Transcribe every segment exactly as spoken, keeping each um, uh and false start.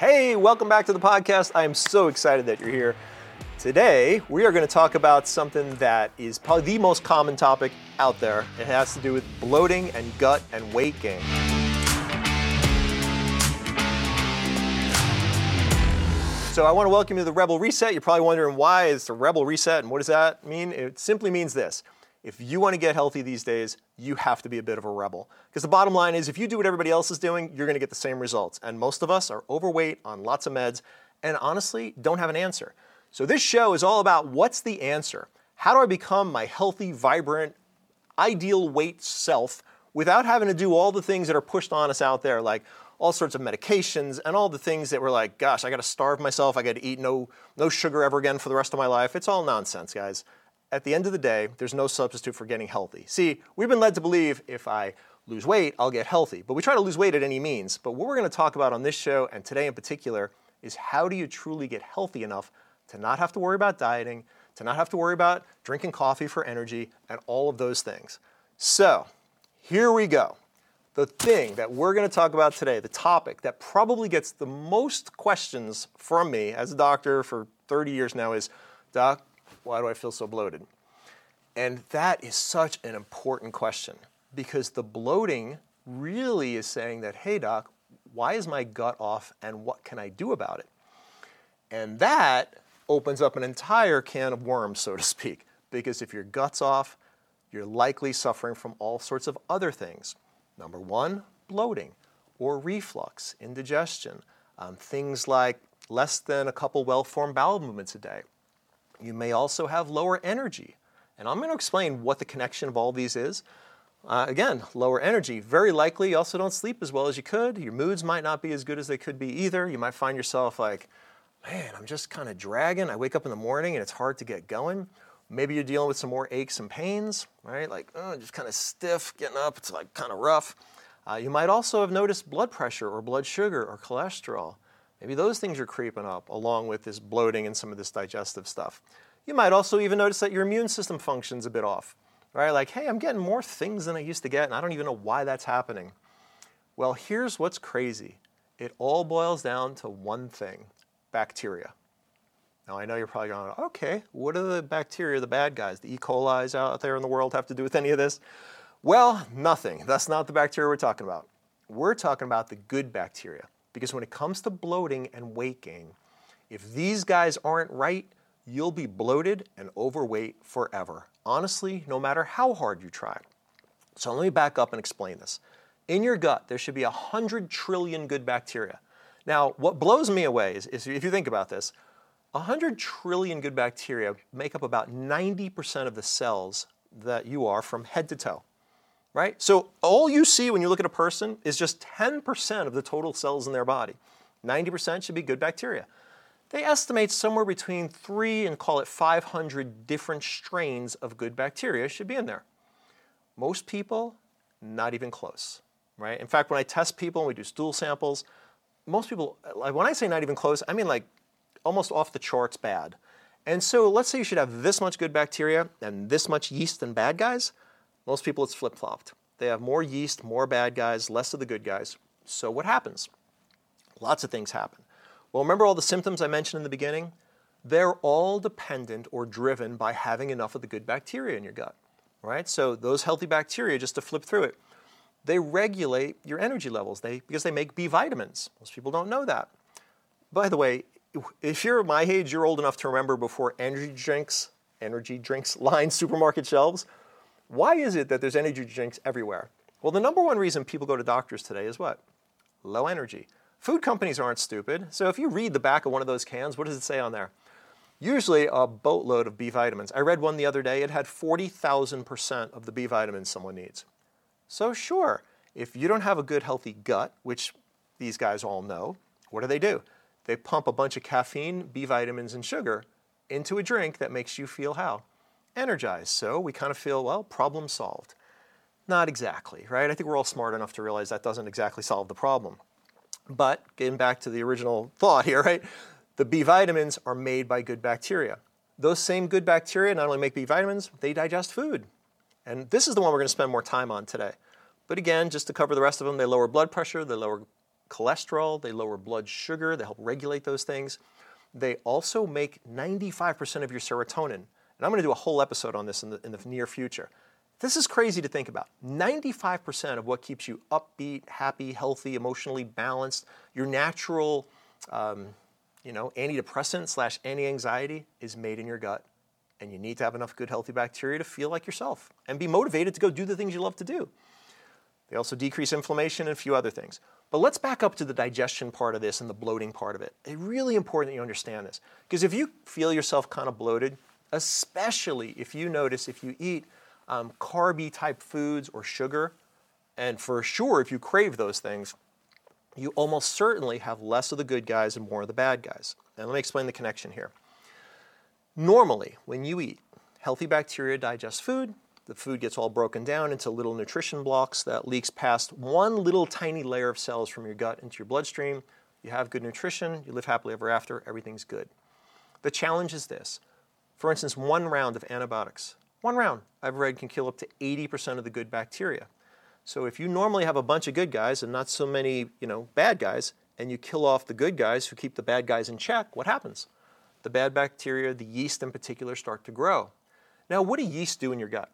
Hey, welcome back to the podcast. I am so excited that you're here. Today, we are going to talk about something that is probably the most common topic out there. It has to do with bloating and gut and weight gain. So I want to welcome you to the Rebel Reset. You're probably wondering why is the Rebel Reset and what does that mean? It simply means this. If you want to get healthy these days, you have to be a bit of a rebel. Because the bottom line is, if you do what everybody else is doing, you're going to get the same results. And most of us are overweight on lots of meds and honestly don't have an answer. So this show is all about what's the answer? How do I become my healthy, vibrant, ideal weight self without having to do all the things that are pushed on us out there, like all sorts of medications and all the things that we're like, gosh, I got to starve myself. I got to eat no, no sugar ever again for the rest of my life. It's all nonsense, guys. At the end of the day, there's no substitute for getting healthy. See, we've been led to believe if I lose weight, I'll get healthy, but we try to lose weight at any means. But what we're gonna talk about on this show, and today in particular, is how do you truly get healthy enough to not have to worry about dieting, to not have to worry about drinking coffee for energy, and all of those things. So, here we go. The thing that we're gonna talk about today, the topic that probably gets the most questions from me as a doctor for thirty years now is, Doc, why do I feel so bloated? And that is such an important question because the bloating really is saying that, hey, doc, why is my gut off and what can I do about it? And that opens up an entire can of worms, so to speak, because if your gut's off, you're likely suffering from all sorts of other things. Number one, bloating or reflux, indigestion, um, things like less than a couple well-formed bowel movements a day. You may also have lower energy. And I'm going to explain what the connection of all these is. Uh, again, lower energy. Very likely you also don't sleep as well as you could. Your moods might not be as good as they could be either. You might find yourself like, man, I'm just kind of dragging. I wake up in the morning and it's hard to get going. Maybe you're dealing with some more aches and pains, right? Like, oh, just kind of stiff, getting up. It's like kind of rough. Uh, you might also have noticed blood pressure or blood sugar or cholesterol. Maybe those things are creeping up along with this bloating and some of this digestive stuff. You might also even notice that your immune system functions a bit off, right? Like, hey, I'm getting more things than I used to get, and I don't even know why that's happening. Well, here's what's crazy. It all boils down to one thing, bacteria. Now, I know you're probably going, okay, what do the bacteria, the bad guys, the E. coli's out there in the world have to do with any of this? Well, nothing. That's not the bacteria we're talking about. We're talking about the good bacteria. Because when it comes to bloating and weight gain, if these guys aren't right, you'll be bloated and overweight forever. Honestly, no matter how hard you try. So let me back up and explain this. In your gut, there should be one hundred trillion good bacteria. Now, what blows me away is, is if you think about this, one hundred trillion good bacteria make up about ninety percent of the cells that you are from head to toe. Right? So all you see when you look at a person is just ten percent of the total cells in their body. ninety percent should be good bacteria. They estimate somewhere between three and call it five hundred different strains of good bacteria should be in there. Most people, not even close, right? In fact, when I test people and we do stool samples, most people, when I say not even close, I mean like almost off the charts bad. And so let's say you should have this much good bacteria and this much yeast and bad guys. Most people, it's flip-flopped. They have more yeast, more bad guys, less of the good guys. So what happens? Lots of things happen. Well, remember all the symptoms I mentioned in the beginning? They're all dependent or driven by having enough of the good bacteria in your gut, right? So those healthy bacteria, just to flip through it, they regulate your energy levels they, because they make B vitamins. Most people don't know that. By the way, if you're my age, you're old enough to remember before energy drinks, energy drinks lined supermarket shelves. Why is it that there's energy drinks everywhere? Well, the number one reason people go to doctors today is what? Low energy. Food companies aren't stupid. So if you read the back of one of those cans, what does it say on there? Usually a boatload of B vitamins. I read one the other day. It had forty thousand percent of the B vitamins someone needs. So sure, if you don't have a good healthy gut, which these guys all know, what do they do? They pump a bunch of caffeine, B vitamins, and sugar into a drink that makes you feel how? Energized. So we kind of feel, well, problem solved. Not exactly, right? I think we're all smart enough to realize that doesn't exactly solve the problem. But getting back to the original thought here, right? The B vitamins are made by good bacteria. Those same good bacteria not only make B vitamins, they digest food. And this is the one we're going to spend more time on today. But again, just to cover the rest of them, they lower blood pressure, they lower cholesterol, they lower blood sugar, they help regulate those things. They also make ninety-five percent of your serotonin. And I'm going to do a whole episode on this in the, in the near future. This is crazy to think about. ninety-five percent of what keeps you upbeat, happy, healthy, emotionally balanced, your natural um, you know, antidepressant slash anti-anxiety is made in your gut. And you need to have enough good, healthy bacteria to feel like yourself and be motivated to go do the things you love to do. They also decrease inflammation and a few other things. But let's back up to the digestion part of this and the bloating part of it. It's really important that you understand this. Because if you feel yourself kind of bloated, especially if you notice if you eat um, carby type foods or sugar, and for sure if you crave those things, you almost certainly have less of the good guys and more of the bad guys. And let me explain the connection here. Normally, when you eat, healthy bacteria digest food. The food gets all broken down into little nutrition blocks that leaks past one little tiny layer of cells from your gut into your bloodstream. You have good nutrition, you live happily ever after, everything's good. The challenge is this. For instance, one round of antibiotics, one round, I've read, can kill up to eighty percent of the good bacteria. So if you normally have a bunch of good guys and not so many, you know, bad guys, and you kill off the good guys who keep the bad guys in check, what happens? The bad bacteria, the yeast in particular, start to grow. Now, what do yeasts do in your gut?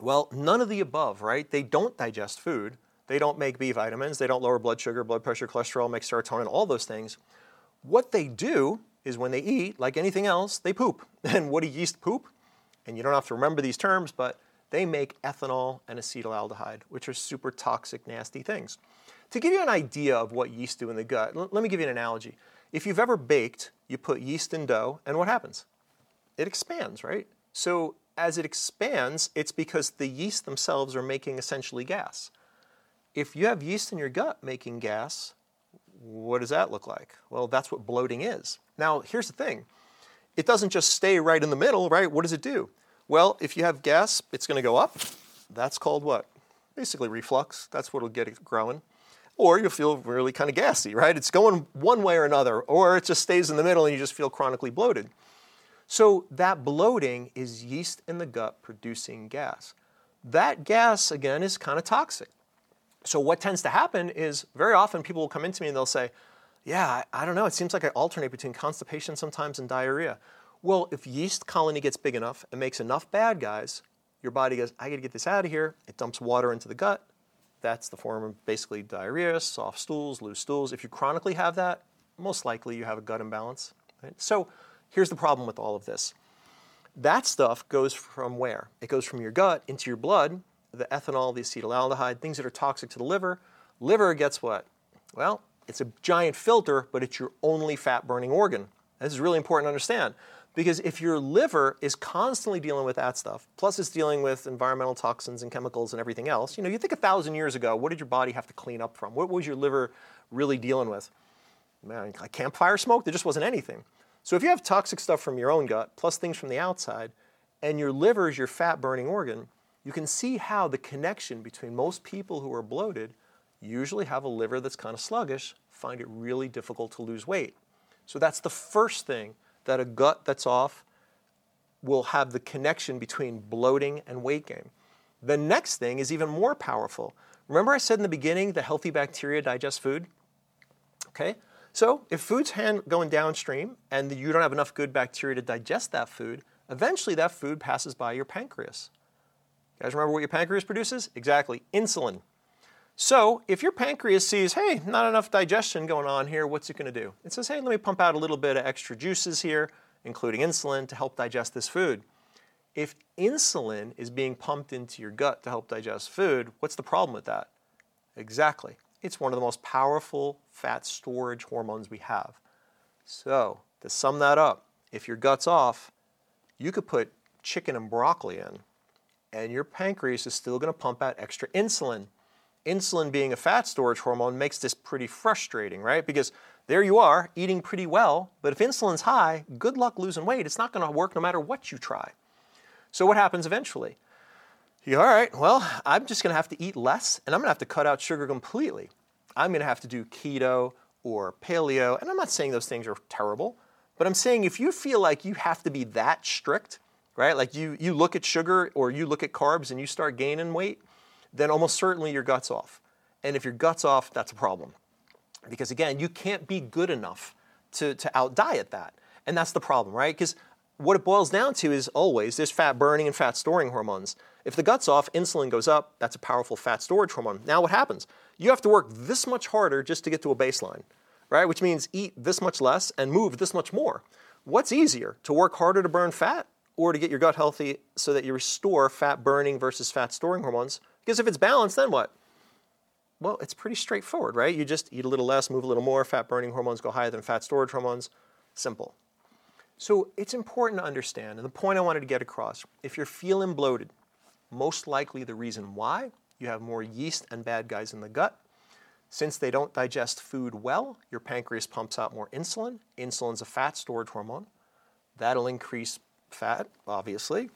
Well, none of the above, right? They don't digest food. They don't make B vitamins. They don't lower blood sugar, blood pressure, cholesterol, make serotonin, all those things. What they do is when they eat, like anything else, they poop. And what do yeast poop? And you don't have to remember these terms, but they make ethanol and acetaldehyde, which are super toxic, nasty things. To give you an idea of what yeast do in the gut, l- let me give you an analogy. If you've ever baked, you put yeast in dough, and what happens? It expands, right? So as it expands, it's because the yeast themselves are making essentially gas. If you have yeast in your gut making gas, what does that look like? Well, that's what bloating is. Now, here's the thing. It doesn't just stay right in the middle, right? What does it do? Well, if you have gas, it's going to go up. That's called what? Basically reflux. That's what will get it growing. Or you'll feel really kind of gassy, right? It's going one way or another, or it just stays in the middle and you just feel chronically bloated. So that bloating is yeast in the gut producing gas. That gas, again, is kind of toxic. So what tends to happen is very often people will come into me and they'll say, yeah, I, I don't know, it seems like I alternate between constipation sometimes and diarrhea. Well, if yeast colony gets big enough and makes enough bad guys, your body goes, I got to get this out of here. It dumps water into the gut. That's the form of basically diarrhea, soft stools, loose stools. If you chronically have that, most likely you have a gut imbalance. Right? So here's the problem with all of this. That stuff goes from where? It goes from your gut into your blood, the ethanol, the acetaldehyde, things that are toxic to the liver. Liver gets what? Well, it's a giant filter, but it's your only fat-burning organ. This is really important to understand, because if your liver is constantly dealing with that stuff, plus it's dealing with environmental toxins and chemicals and everything else, you know, you think a thousand years ago, what did your body have to clean up from? What was your liver really dealing with? Man, like campfire smoke? There just wasn't anything. So if you have toxic stuff from your own gut, plus things from the outside, and your liver is your fat-burning organ, you can see how the connection between most people who are bloated usually have a liver that's kind of sluggish, find it really difficult to lose weight. So that's the first thing, that a gut that's off will have the connection between bloating and weight gain. The next thing is even more powerful. Remember I said in the beginning, the healthy bacteria digest food? Okay, so if food's hand going downstream and you don't have enough good bacteria to digest that food, eventually that food passes by your pancreas. You guys remember what your pancreas produces? Exactly, insulin. So if your pancreas sees, hey, not enough digestion going on here, what's it going to do? It says, hey, let me pump out a little bit of extra juices here, including insulin, to help digest this food. If insulin is being pumped into your gut to help digest food, what's the problem with that? Exactly. It's one of the most powerful fat storage hormones we have. So to sum that up, if your gut's off, you could put chicken and broccoli in, and your pancreas is still going to pump out extra insulin. Insulin being a fat storage hormone makes this pretty frustrating, right? Because there you are, eating pretty well, but if insulin's high, good luck losing weight. It's not going to work no matter what you try. So what happens eventually? You're all right, well, I'm just going to have to eat less, and I'm going to have to cut out sugar completely. I'm going to have to do keto or paleo, and I'm not saying those things are terrible, but I'm saying if you feel like you have to be that strict, right? Like you, you look at sugar or you look at carbs and you start gaining weight, then almost certainly your gut's off. And if your gut's off, that's a problem. Because again, you can't be good enough to, to out-diet that. And that's the problem, right? Because what it boils down to is always there's fat burning and fat storing hormones. If the gut's off, insulin goes up. That's a powerful fat storage hormone. Now what happens? You have to work this much harder just to get to a baseline, right? Which means eat this much less and move this much more. What's easier, to work harder to burn fat or to get your gut healthy so that you restore fat burning versus fat storing hormones? Because if it's balanced, then what? Well, it's pretty straightforward, right? You just eat a little less, move a little more, fat burning hormones go higher than fat storage hormones. Simple. So it's important to understand, and the point I wanted to get across, if you're feeling bloated, most likely the reason why, you have more yeast and bad guys in the gut. Since they don't digest food well, your pancreas pumps out more insulin. Insulin's a fat storage hormone. That'll increase fat, obviously.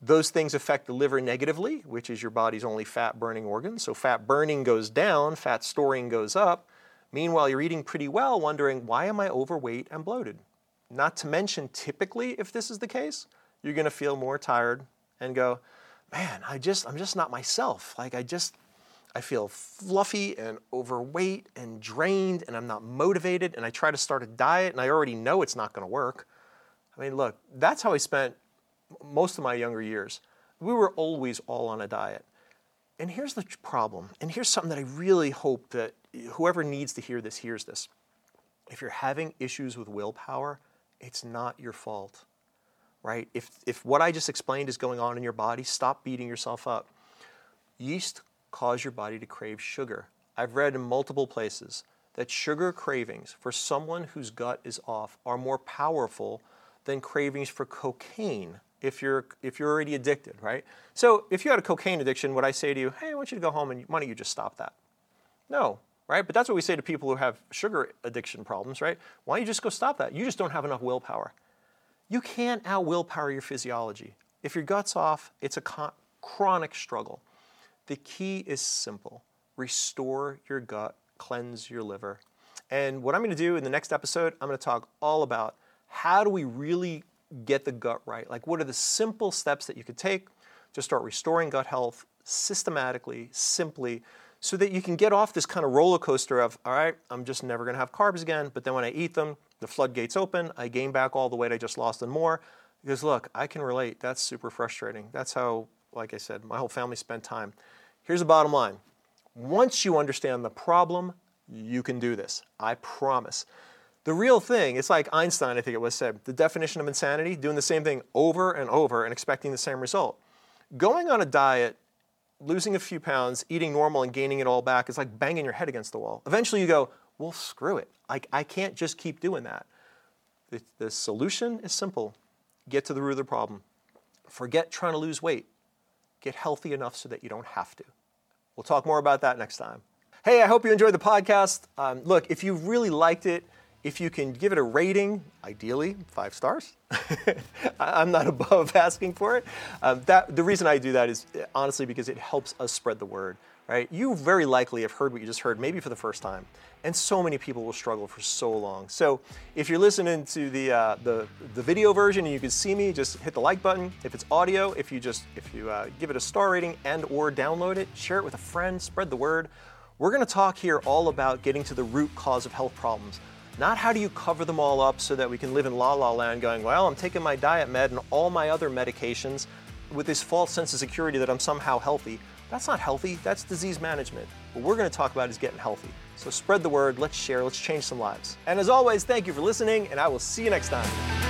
Those things affect the liver negatively, which is your body's only fat-burning organ. So fat burning goes down, fat storing goes up. Meanwhile, you're eating pretty well, wondering, why am I overweight and bloated? Not to mention, typically, if this is the case, you're going to feel more tired and go, man, I just, I'm just not myself. Like I just, I feel fluffy and overweight and drained and I'm not motivated and I try to start a diet and I already know it's not going to work. I mean, look, that's how I spent most of my younger years. We were always all on a diet. And here's the problem. And here's something that I really hope that whoever needs to hear this hears this. If you're having issues with willpower, it's not your fault, right? If, if what I just explained is going on in your body, stop beating yourself up. Yeast cause your body to crave sugar. I've read in multiple places that sugar cravings for someone whose gut is off are more powerful than cravings for cocaine if you're if you're already addicted, right? So if you had a cocaine addiction, would I say to you, hey, I want you to go home and why don't you just stop that? No, right? But that's what we say to people who have sugar addiction problems, right? Why don't you just go stop that? You just don't have enough willpower. You can't out-willpower your physiology. If your gut's off, it's a con- chronic struggle. The key is simple. Restore your gut, cleanse your liver. And what I'm going to do in the next episode, I'm going to talk all about how do we really get the gut right? Like what are the simple steps that you could take to start restoring gut health systematically, simply, so that you can get off this kind of roller coaster of, all right, I'm just never going to have carbs again, but then when I eat them, the floodgates open, I gain back all the weight I just lost and more. Because look, I can relate. That's super frustrating. That's how, like I said, my whole family spent time. Here's the bottom line. Once you understand the problem, you can do this. I promise. The real thing, it's like Einstein, I think it was said, the definition of insanity, doing the same thing over and over and expecting the same result. Going on a diet, losing a few pounds, eating normal and gaining it all back is like banging your head against the wall. Eventually you go, well, screw it. I, I can't just keep doing that. The, the solution is simple. Get to the root of the problem. Forget trying to lose weight. Get healthy enough so that you don't have to. We'll talk more about that next time. Hey, I hope you enjoyed the podcast. Um, look, if you really liked it, if you can give it a rating, ideally five stars. I'm not above asking for it. Um, that, the reason I do that is honestly because it helps us spread the word, right? You very likely have heard what you just heard, maybe for the first time, and so many people will struggle for so long. So if you're listening to the uh, the, the video version and you can see me, just hit the like button. If it's audio, if you just if you uh, give it a star rating and or download it, share it with a friend, spread the word. We're going to talk here all about getting to the root cause of health problems. Not how do you cover them all up so that we can live in la la land going, well, I'm taking my diet med and all my other medications with this false sense of security that I'm somehow healthy. That's not healthy, that's disease management. What we're gonna talk about is getting healthy. So spread the word, let's share, let's change some lives. And as always, thank you for listening and I will see you next time.